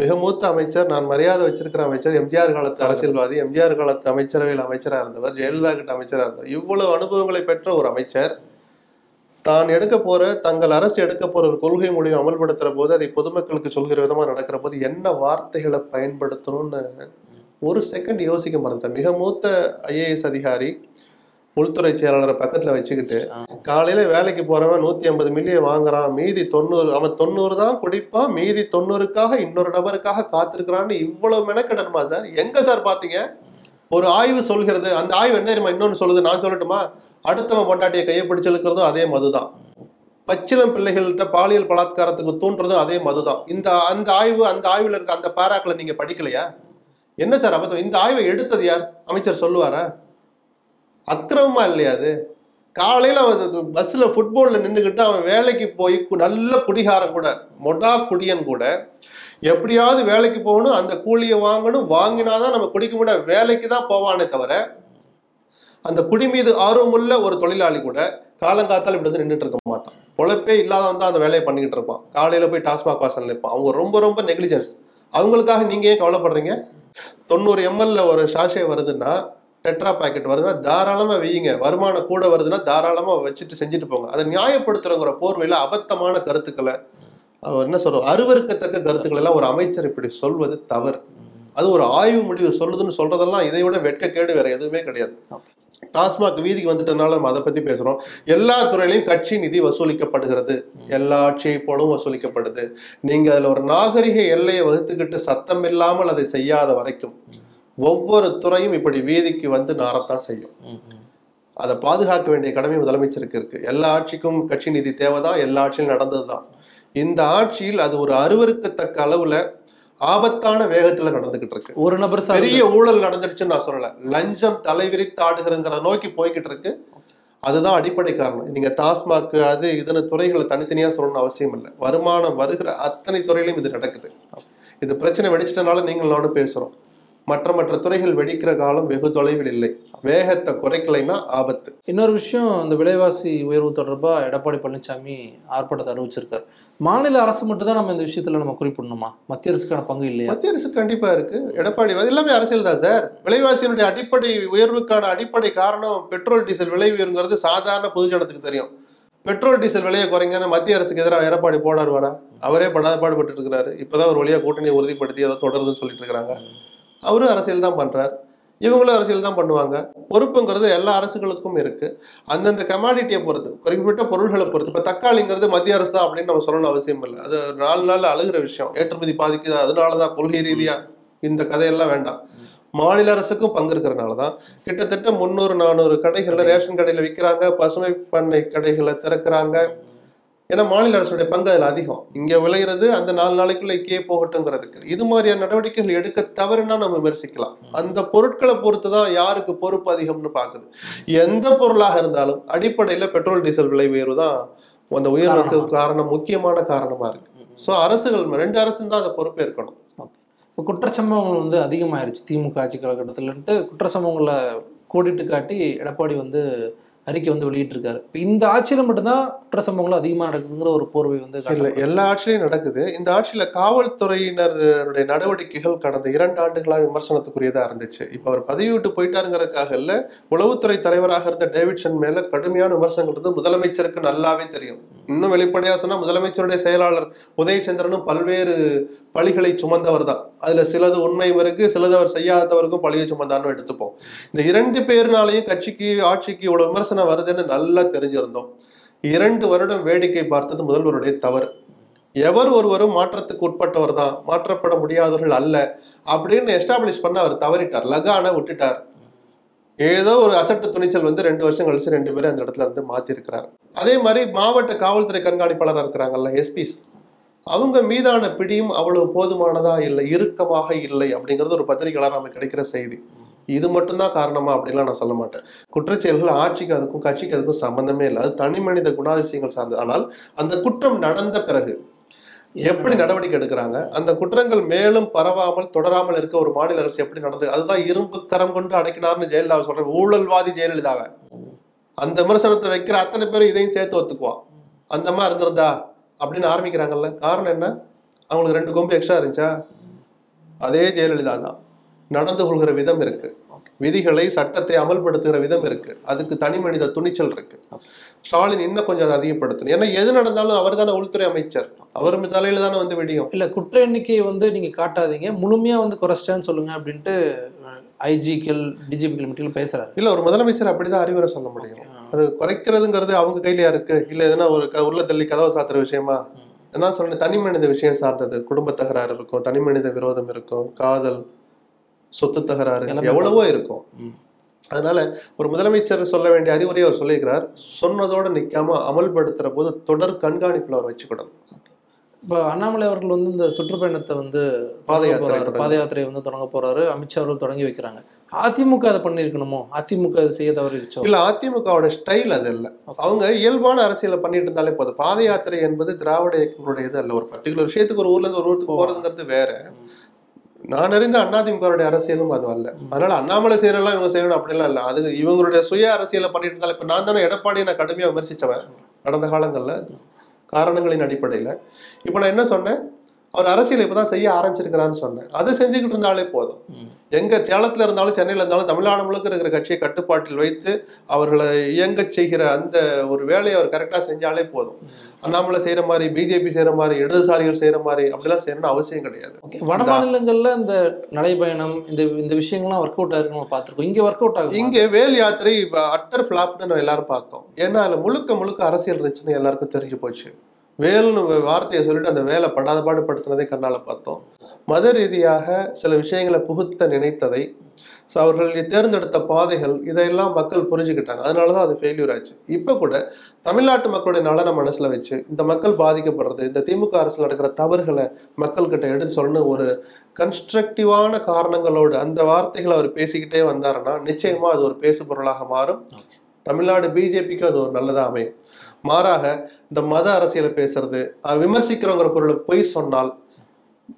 மிக மூத்த அமைச்சர், நான் மரியாதை வச்சிருக்கிற அமைச்சர், எம்ஜிஆர் காலத்து அரசியல்வாதி, எம்ஜிஆர் காலத்து அமைச்சரவையில் அமைச்சராக இருந்தவர், ஜெயலலிதா கிட்ட அமைச்சராக இருந்தவர், இவ்வளவு அனுபவங்களை பெற்ற ஒரு அமைச்சர் தான் எடுக்க போற, தங்கள் அரசு எடுக்க போற ஒரு கொள்கை முடிவை அமல்படுத்துற போது அதை பொதுமக்களுக்கு சொல்கிற விதமா நடக்கிற போது என்ன வார்த்தைகளை பயன்படுத்தணும்னு ஒரு செகண்ட் யோசிக்க மறந்துட்டேன். மிக மூத்த ஐஏஎஸ் அதிகாரி உள்துறை செயலாளரை பக்கத்துல வச்சுக்கிட்டு காலையில வேலைக்கு போறவன் நூத்தி ஐம்பது மில்லியன் வாங்குறான், மீதி தொண்ணூறு அவன் தொண்ணூறு தான் குடிப்பான், மீதி தொண்ணூறுக்காக இன்னொரு நபருக்காக காத்திருக்கிறான்னு இவ்வளவு மெனக்கெடணுமா சார்? எங்க சார் பாத்தீங்க? ஒரு ஆய்வு சொல்கிறது, அந்த ஆய்வு என்ன இன்னொன்னு சொல்லுது, நான் சொல்லட்டுமா, அடுத்தவன் பொண்டாட்டியை கையை பிடிச்சிருக்கிறதும் அதே மதுதான், பச்சிளம் பிள்ளைகள்கிட்ட பாலியல் பலாத்காரத்துக்கு தூண்டுறதும் அதே மதுதான். இந்த அந்த ஆய்வு அந்த ஆய்வில் இருக்க அந்த பாராக்களை நீங்க படிக்கலையா? என்ன சார் அபத்தம்? இந்த ஆய்வை எடுத்தது யார்? அமைச்சர் சொல்லுவாரா? அக்கிரமமா இல்லையா அது? காலையில அவன் பஸ்ல ஃபுட்பால்ல நின்றுக்கிட்டு அவன் வேலைக்கு போய் நல்ல குடிகாரம் கூட, மொடா குடியன் கூட, எப்படியாவது வேலைக்கு போகணும், அந்த கூலியை வாங்கணும், வாங்கினாதான் நம்ம குடிக்க முடியாது, வேலைக்கு தான் போவானே தவிர அந்த குடி மீது ஆர்வமுள்ள ஒரு தொழிலாளி கூட காலங்காத்தால் இப்படி வந்து நின்றுட்டு இருக்க மாட்டான். பொழப்பே இல்லாதவன் தான் அந்த வேலையை பண்ணிக்கிட்டு இருப்பான். காலையில போய் டாஸ்மாக் வாசல் நிற்பான். அவங்க ரொம்ப ரொம்ப நெக்லிஜென்ஸ். அவங்களுக்காக நீங்க ஏன் கவலைப்படுறீங்க? தொண்ணூறு எம்எல்ல ஒரு ஷாஷே வருதுன்னா, டெட்ரா பாக்கெட் வருதுன்னா தாராளமா வீங்க, வருமானம் கூட வருதுன்னா தாராளமா வச்சுட்டு செஞ்சுட்டு போங்க. அதை நியாயப்படுத்துறங்கிற போர்வையில அபத்தமான கருத்துக்களை, என்ன சொல்றோம், அருவருக்கத்தக்க கருத்துக்கள் எல்லாம் ஒரு அமைச்சர் இப்படி சொல்வது தவறு. அது ஒரு ஆய்வு முடிவு சொல்லுதுன்னு சொல்றதெல்லாம் இதை விட வெட்கக்கேடு வேற எதுவுமே கிடையாது. டாஸ்மாக் வீதிக்கு வந்துட்டதுனால நம்ம அதை பத்தி பேசுறோம். எல்லா துறையிலையும் கட்சி நிதி வசூலிக்கப்படுகிறது, எல்லா ஆட்சியை போலும் வசூலிக்கப்படுது. நீங்க அதுல ஒரு நாகரிக எல்லையை வகுத்துக்கிட்டு சத்தம் இல்லாமல் அதை செய்யாத வரைக்கும் ஒவ்வொரு துறையும் இப்படி வீதிக்கு வந்து நாரத்தான் செய்யும். அதை பாதுகாக்க வேண்டிய கடமை முதலமைச்சருக்கு இருக்கு. எல்லா ஆட்சிக்கும் கட்சி நிதி தேவைதான், எல்லா ஆட்சியிலும் நடந்ததுதான். இந்த ஆட்சியில் அது ஒரு அருவருக்கத்தக்க அளவுல ஆபத்தான வேகத்துல நடந்துகிட்டு இருக்கு. ஒரு நபர் பெரிய ஊழல் நடந்துடுச்சுன்னு நான் சொல்லல, லஞ்சம் தலைவிரித்து ஆடுகிறங்கிற நோக்கி போய்கிட்டு இருக்கு. அதுதான் அடிப்படை காரணம். நீங்க டாஸ்மாக் அது இதுன்னு துறைகளை தனித்தனியா சொல்லணும்னு அவசியம் இல்லை. வருமானம் வருகிற அத்தனை துறையிலும் இது நடக்குது. இது பிரச்சனை வெடிச்சிட்டனால நீங்கள் நானும் பேசுறோம். மற்ற மற்ற துறைகள் வெடிக்கிற காலம் வெகு தொலைவில் இல்லை. வேகத்தை குறைக்கலைன்னா ஆபத்து. இன்னொரு விஷயம், இந்த விலைவாசி உயர்வு தொடர்பாக எடப்பாடி பழனிசாமி ஆர்ப்பாட்டத்தை அறிவிச்சிருக்காரு. மாநில அரசு மட்டும் தான் நம்ம இந்த விஷயத்துல நம்ம குறிப்பிடணுமா? மத்திய அரசுக்கான பங்கு இல்லையா? மத்திய அரசு கண்டிப்பா இருக்கு. எடப்பாடி எல்லாமே அரசியல் தான் சார். விலைவாசியினுடைய அடிப்படை உயர்வுக்கான அடிப்படை காரணம் பெட்ரோல் டீசல் விலை உயர்வுங்கிறது சாதாரண பொதுஜனத்துக்கு தெரியும். பெட்ரோல் டீசல் விலையை குறைங்கன்னு மத்திய அரசுக்கு எதிராக எடப்பாடி போடாடுவாரா? அவரே படாத பாடுபட்டு இருக்கிறாரு. இப்பதான் ஒரு வழியா கூட்டணியை உறுதிப்படுத்தி அதை தொடருதுன்னு சொல்லிட்டு இருக்கிறாங்க. அவரும் அரசியல் தான் பண்றார், இவங்களும் அரசியல் தான் பண்ணுவாங்க. பொறுப்புங்கிறது எல்லா அரசுகளுக்கும் இருக்கு. அந்தந்த கமாடிட்டியை பொறுத்து, குறிப்பிட்ட பொருள்களை பொறுத்து. இப்போ தக்காளிங்கிறது மத்திய அரசு தான் அப்படின்னு நம்ம சொல்லணும் அவசியம் இல்லை. அது நாலு நாள் அழுகிற விஷயம். ஏற்றுமதி பாதிக்குது, அதனாலதான் கொள்கை ரீதியா இந்த கதையெல்லாம் வேண்டாம். மாநில அரசுக்கும் பங்கு இருக்கிறதுனாலதான் கிட்டத்தட்ட முன்னூறு நானூறு கடைகள்ல ரேஷன் கடையில விற்கிறாங்க, பசுமை பண்ணை கடைகளை திறக்கிறாங்க. ஏன்னா மாநில அரசுடைய பங்கு அதில் அதிகம். இங்கே விளையிறது அந்த நாலு நாளைக்குள்ள கே போகட்டுங்கிறதுக்கு இது மாதிரியான நடவடிக்கைகள் எடுக்க தவறுனா நம்ம விமர்சிக்கலாம். அந்த பொருட்களை பொறுத்து தான் யாருக்கு பொறுப்பு அதிகம்னு பார்க்குது. எந்த பொருளாக இருந்தாலும் அடிப்படையில் பெட்ரோல் டீசல் விலை உயர்வு தான் அந்த உயர்வுக்கு காரணம், முக்கியமான காரணமாக இருக்கு. ஸோ அரசுகள் ரெண்டு அரசுன்னு தான் அதை பொறுப்பே இருக்கணும். இப்போ குற்றச்சம்பவங்கள் வந்து அதிகமாயிருச்சு திமுக ஆட்சி காலகட்டத்தில்ட்டு குற்றச்சம்பவங்களை கோடிட்டு காட்டி எடப்பாடி வந்து அறிக்கை வந்து வெளியிட்டு இருக்காரு. இந்த ஆட்சியில மட்டும்தான் குற்ற சம்பவங்களும் அதிகமா நடக்குதுங்கிற ஒரு போர்வை வந்து இல்ல, எல்லா ஆட்சியிலையும் நடக்குது. இந்த ஆட்சியில காவல்துறையினருடைய நடவடிக்கைகள் கடந்த இரண்டு ஆண்டுகளாக விமர்சனத்துக்குரியதா இருந்துச்சு. இப்ப அவர் பதவி விட்டு போயிட்டாருங்கிறதுக்காக இல்ல, உளவுத்துறை தலைவராக இருந்த டேவிட்சன் மேல கடுமையான விமர்சனங்கள் இருந்து முதலமைச்சருக்கு நல்லாவே தெரியும். இன்னும் வெளிப்படையா சொன்னா முதலமைச்சருடைய செயலாளர் உதயச்சந்திரனும் பல்வேறு பழிகளை சுமந்தவர் தான். அதுல சிலது உண்மையும் இருக்கு, சிலது அவர் செய்யாதவருக்கும் பழியை சுமந்தான்னு எடுத்துப்போம். இந்த இரண்டு பேர்னாலையும் கட்சிக்கு ஆட்சிக்கு இவ்வளவு விமர்சனம் வருதுன்னு நல்லா தெரிஞ்சிருந்தோம். இரண்டு வருடம் வேடிக்கை பார்த்தது முதல்வருடைய தவறு. எவர் ஒருவரும் மாற்றத்துக்கு உட்பட்டவர் தான், மாற்றப்பட முடியாதவர்கள் அல்ல அப்படின்னு எஸ்டாப்ளிஷ் பண்ண அவர் தவறிட்டார், லகான விட்டுட்டார். ஏதோ ஒரு அசட்டு துணிச்சல் வந்து ரெண்டு வருஷம் கழிச்சு ரெண்டு பேரும் அந்த இடத்துல இருந்து மாற்றிருக்கிறார். அதே மாதிரி மாவட்ட காவல்துறை கண்காணிப்பாளராக இருக்கிறாங்கல்ல எஸ்பிஸ், அவங்க மீதான பிடியும் அவ்வளவு போதுமானதா இல்லை, இறுக்கமாக இல்லை அப்படிங்கிறது ஒரு பத்திரிகையாளர் நமக்கு கிடைக்கிற செய்தி. இது மட்டும்தான் காரணமா அப்படின்லாம் நான் சொல்ல மாட்டேன். குற்றச்செயல்கள் ஆட்சிக்கு அதுக்கும் கட்சிக்கு அதுக்கும் சம்பந்தமே இல்லை, அது தனி மனித குணாதிசயங்கள் சார்ந்தது. ஆனால் அந்த குற்றம் நடந்த பிறகு எப்படி நடவடிக்கை எடுக்கிறாங்க, அந்த குற்றங்கள் மேலும் பரவாமல் தொடராமல் இருக்க ஒரு மாநில அரசு எப்படி நடந்தது, அதுதான் இரும்பு கரம் கொண்டு அடைக்கினார்னு ஜெயலலிதாவை சொல்ற ஊழல்வாதி ஜெயலலிதாவை அந்த விமர்சனத்தை வைக்கிற அத்தனை பேரும் இதையும் சேர்த்து ஒத்துக்குவான். அந்த மாதிரி இருந்திருந்தா அப்படின்னு ஆரம்பிக்கிறாங்கல்ல. காரணம் என்ன, அவங்களுக்கு ரெண்டு கொம்பு எக்ஸ்ட்ரா இருந்துச்சா? அதே ஜெயலலிதா தான் நடந்து கொள்கிற விதம் இருக்கு, விதிகளை சட்டத்தை அமல்படுத்துகிற விதம் இருக்கு, அதுக்கு தனி மனித துணிச்சல் இருக்கு. ஸ்டாலின் இன்னும் கொஞ்சம் அதை அதிகப்படுத்தணும். ஏன்னா எது நடந்தாலும் அவர் தானே உள்துறை அமைச்சர், அவர் தலையில தானே வந்து விடியும். இல்லை குற்ற எண்ணிக்கையை வந்து நீங்க காட்டாதீங்க, முழுமையா வந்து குறைச்சிட்டான்னு சொல்லுங்க அப்படின்ட்டு ஐஜிக்கள் டிஜிபிக்கள் மட்டும் பேசுறாரு. இல்லை ஒரு முதலமைச்சர் அப்படிதான் அறிவுரை சொல்ல முடியும். அது குறைக்கிறதுங்கிறது அவங்க கையிலயா இருக்கு? இல்லை எதுனா ஒரு உள்ள தள்ளி கதவு சாத்துற விஷயமா? ஏன்னா சொன்ன தனி மனித விஷயம் சார்ந்தது, குடும்ப தகராறு இருக்கும், தனி மனித விரோதம் இருக்கும், காதல், சொத்து தகராறு, எவ்வளவோ இருக்கும். அதனால ஒரு முதலமைச்சர் சொல்ல வேண்டிய அறிவுரையை அவர் சொல்லியிருக்கிறார். சொன்னதோடு நிற்காம அமல்படுத்துற போது தொடர் கண்காணிப்பில் அவர் வச்சுக்கிடணும். இப்போ அண்ணாமலை அவர்கள் வந்து இந்த சுற்றுப்பயணத்தை வந்து பாத யாத்திரை பாத யாத்திரையை வந்து தொடங்க போறாரு, அமித்ஷா அவர்கள் தொடங்கி வைக்கிறாங்க. அதிமுக அதை பண்ணியிருக்கணுமோ? அதிமுக அதை செய்ய தவறிச்சோ? இல்லை அதிமுகவோட ஸ்டைல் அது இல்லை. அவங்க இயல்பான அரசியலை பண்ணிட்டு இருந்தாலே போதும். பாத யாத்திரை என்பது திராவிட இயக்கங்களுடைய இது அல்ல. ஒரு பர்டிகுலர் விஷயத்துக்கு ஒரு ஊர்ல இருந்து ஒரு ஊருக்கு போறதுங்கிறது வேற. நான் அறிந்த அதிமுகவுடைய அரசியலும் அது அல்ல. அதனால அண்ணாமலை செய்யறெல்லாம் இவங்க செய்யணும் அப்படிலாம் இல்லை. அது இவங்களுடைய சுய அரசியலை பண்ணிட்டு இருந்தாலும், இப்போ நான் தானே எடப்பாடியை நான் கடுமையாக விமர்சித்தவன் கடந்த காலங்களில் காரணங்களின் அடிப்படையில். இப்போ நான் என்ன சொன்னேன், அவர் அரசியல் இப்போதான் செய்ய ஆரம்பிச்சிருக்கிறான்னு சொன்னேன். அதை செஞ்சுக்கிட்டு இருந்தாலே போதும். எங்க சேலத்தில் இருந்தாலும் சென்னையில் இருந்தாலும் தமிழ்நாடு முழுக்க இருக்கிற கட்சியை கட்டுப்பாட்டில் வைத்து அவர்களை இயங்க செய்கிற அந்த ஒரு வேலையை அவர் கரெக்டாக செஞ்சாலே போதும். அண்ணாமலை செய்யற மாதிரி, பிஜேபி செய்யற மாதிரி, இடதுசாரிகள் செய்யற மாதிரி அப்படிலாம் செய்யணும்னு அவசியம் கிடையாது. வட மாநிலங்கள்ல இந்த நடைபயணம் இந்த இந்த விஷயங்கள்லாம் ஒர்க் அவுட் ஆயிருக்கும் பார்த்துருக்கோம். இங்கே ஒர்க் அவுட் ஆகும். இங்கே வேல் யாத்திரை அட்டர் ஃபிளாப்னு நம்ம எல்லாரும் பார்த்தோம். ஏன்னா அதுல முழுக்க முழுக்க அரசியல் இருந்துச்சுன்னு எல்லாருக்கும் தெரிஞ்சு போச்சு. வேல்னு வார்த்தையை சொல்லிட்டு அந்த வேலை படாத பாடுபடுத்தினதை கண்ணால் பார்த்தோம். மத ரீதியாக சில விஷயங்களை புகுத்த நினைத்ததை, அவர்கள் தேர்ந்தெடுத்த பாதைகள், இதையெல்லாம் மக்கள் புரிஞ்சுக்கிட்டாங்க. அதனால தான் அது ஃபெயில்யூர் ஆச்சு. இப்போ கூட தமிழ்நாட்டு மக்களுடைய நலனை மனசில் வச்சு இந்த மக்கள் பாதிக்கப்படுறது, இந்த திமுக அரசில் நடக்கிற தவறுகளை மக்கள்கிட்ட எடுத்து சொல்லணும் ஒரு கன்ஸ்ட்ரக்டிவான காரணங்களோடு அந்த வார்த்தைகளை அவர் பேசிக்கிட்டே வந்தாருன்னா நிச்சயமாக அது ஒரு பேசு பொருளாக மாறும். தமிழ்நாடு பிஜேபிக்கு அது ஒரு நல்லதாக அமையும். மாறாக இந்த மத அரசியலை பேசுறது, விமர்சிக்கிறவங்கிற பொருளை பொய் சொன்னால்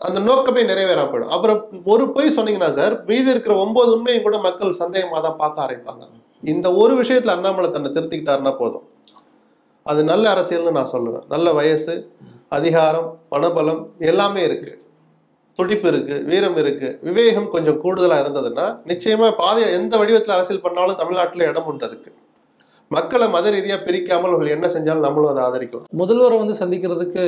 அந்த நோக்கமே நிறைவேறாம போயிடும். அப்புறம் ஒரு பொய் சொன்னீங்கன்னா சார் மீதி இருக்கிற ஒன்பது உண்மையும் கூட மக்கள் சந்தேகமாக தான் பார்க்க ஆரம்பிப்பாங்க. இந்த ஒரு விஷயத்துல அண்ணாமலை தன்னை திருத்திக்கிட்டாருன்னா போதும், அது நல்ல அரசியல்னு நான் சொல்லுவேன். நல்ல வயசு, அதிகாரம், பணபலம் எல்லாமே இருக்கு, துடிப்பு இருக்கு, வீரம் இருக்கு, விவேகம் கொஞ்சம் கூடுதலா இருந்ததுன்னா நிச்சயமா பாதைய எந்த வடிவத்துல அரசியல் பண்ணாலும் தமிழ்நாட்டுல இடம் உண்டு அதுக்கு. மக்களை மத ரீதியாக பிரிக்காமல் அவர்கள் என்ன செஞ்சாலும் நம்மளும் அதை ஆதரிக்கலாம். முதல்வரை வந்து சந்திக்கிறதுக்கு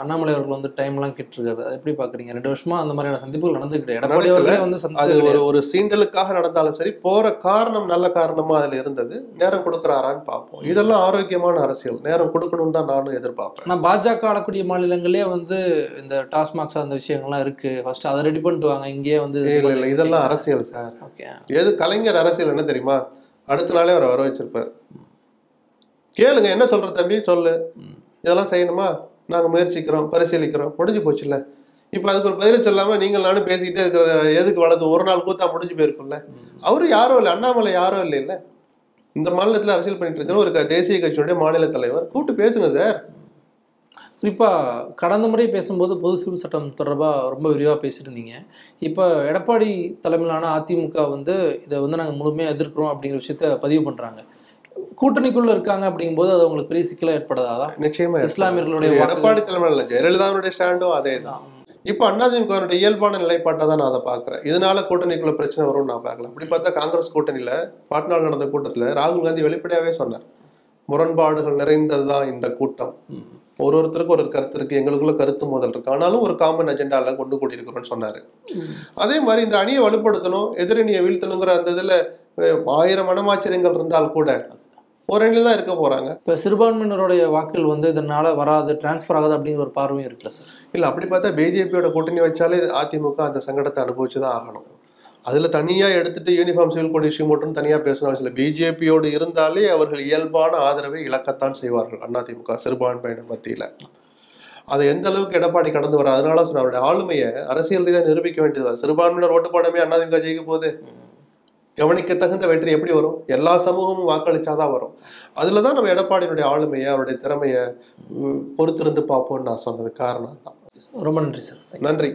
அண்ணாமலை அவர்கள் வந்து டைம்லாம் கேட்டிருக்காரு. எப்படி பாக்குறீங்க? ரெண்டு வருஷமா அந்த மாதிரியான சந்திப்புகள் நடந்துக்கிட்டே எடப்பாடி அவர்களே வந்து அது ஒரு ஒரு சீண்டலுக்காக நடந்தாலும் சரி, போற காரணம் நல்ல காரணமா அதுல இருந்தது. நேரம் கொடுக்குறாரான்னு பார்ப்போம். இதெல்லாம் ஆரோக்கியமான அரசியல், நேரம் கொடுக்கணும்னு தான் நானும் எதிர்பார்ப்பேன். நான் பாஜக ஆளக்கூடிய மாநிலங்களே வந்து இந்த டாஸ்மாக் அந்த விஷயங்கள்லாம் இருக்கு. ஃபர்ஸ்ட் அதை ரெடி பண்ணிட்டு வாங்க. இங்கேயே வந்து இல்லை இல்லை இதெல்லாம் அரசியல் சார். ஓகே, எது கலைஞர் அரசியல் என்ன தெரியுமா? அடுத்த நாளே அவரை வர வச்சிருப்பார். கேளுங்க, என்ன சொல்ற தம்பி சொல்லு, இதெல்லாம் செய்யணுமா, நாங்கள் முயற்சிக்கிறோம், பரிசீலிக்கிறோம். முடிஞ்சு போச்சு இல்லை? இப்போ அதுக்கு ஒரு பதிலை சொல்லாம நீங்கள் நானும் பேசிக்கிட்டே இருக்கிற எதுக்கு வளர்த்து? ஒரு நாள் கூத்தா முடிஞ்சு போயிருக்கும்ல. அவரு யாரோ இல்லை, அண்ணாமலை யாரோ இல்லை இல்லை இந்த மாநிலத்தில் அரசியல் பண்ணிட்டு இருக்கிற ஒரு தேசிய கட்சியுடைய மாநில தலைவர். கூப்பிட்டு பேசுங்க சார். குறிப்பாக கடந்த முறை பேசும்போது பொது சிவில் சட்டம் தொடர்பாக ரொம்ப விரிவாக பேசியிருந்தீங்க. இப்போ எடப்பாடி தலைமையிலான அதிமுக வந்து இதை வந்து நாங்கள் முழுமையாக எதிர்க்கிறோம் அப்படிங்கிற விஷயத்த பதிவு பண்ணுறாங்க. கூட்டணிக்குள்ள இருக்காங்க அப்படிங்கும்போது அது உங்களுக்கு பெரிய சிக்கலா ஏற்படாதா? நிச்சயமா இஸ்லாமியர்களுடைய எடப்பாடி தலைமையில ஜெயலலிதாவுடைய ஸ்டாண்டும் அதே தான். இப்போ அதிமுக இயல்பான நிலைப்பாட்டை தான் நான் அதை பார்க்குறேன். இதனால கூட்டணிக்குள்ள பிரச்சனை வரும்னு நான் பார்க்கல. அப்படி பார்த்தா காங்கிரஸ் கூட்டணியில பாட்னால் நடந்த கூட்டத்தில் ராகுல் காந்தி வெளிப்படையாவே சொன்னார், முரண்பாடுகள் நிறைந்ததுதான் இந்த கூட்டம், ஒரு ஒருத்தருக்கு ஒரு கருத்து இருக்கு, எங்களுக்குள்ள கருத்து மோதல் இருக்கு, ஆனாலும் ஒரு காமன் அஜெண்டால கொண்டு கூட்டியிருக்கிறோம்னு சொன்னாரு. அதே மாதிரி இந்த அணியை வலுப்படுத்தணும், எதிரணியை வீழ்த்தணுங்கிற அந்த இதுல ஆயிரம் மனமாச்சரியங்கள் இருந்தால் கூட ஒரு அணியில் தான் இருக்க போகிறாங்க. இப்போ சிறுபான்மையினருடைய வாக்குகள் வந்து இதனால் வராது, டிரான்ஸ்ஃபர் ஆகாது அப்படிங்கிற ஒரு பார்வையும் இருக்குல்ல சார்? இல்லை, அப்படி பார்த்தா பிஜேபியோட கூட்டணி வச்சாலே அதிமுக அந்த சங்கடத்தை அனுபவிச்சு தான் ஆகணும். அதில் தனியாக எடுத்துகிட்டு யூனிஃபார்ம் சிவில் கோட் இஷ்யூ மட்டும் தனியாக பேசணும் அவசியம் இல்லை. பிஜேபியோடு இருந்தாலே அவர்கள் இயல்பான ஆதரவை இழக்கத்தான் செய்வார்கள் அதிமுக சிறுபான்மையினர் மத்தியில். அதை எந்த அளவுக்கு எடப்பாடி கடந்து வர, அதனால சொன்ன அவருடைய ஆளுமையை அரசியல் ரீதியாக நிரூபிக்க வேண்டியது வர. சிறுபான்மையினர் ஓட்டு போடமே அதிமுக ஜெயிக்க போகுது, கவனிக்க தகுந்த வெற்றி எப்படி வரும்? எல்லா சமூகமும் வாக்களிச்சாதான் வரும். அதில் தான் நம்ம எடப்பாடியினுடைய ஆளுமையை அவருடைய திறமையை பொறுத்திருந்து பார்ப்போம்னு நான் சொன்னது காரணம் தான். ரொம்ப நன்றி சார். நன்றி.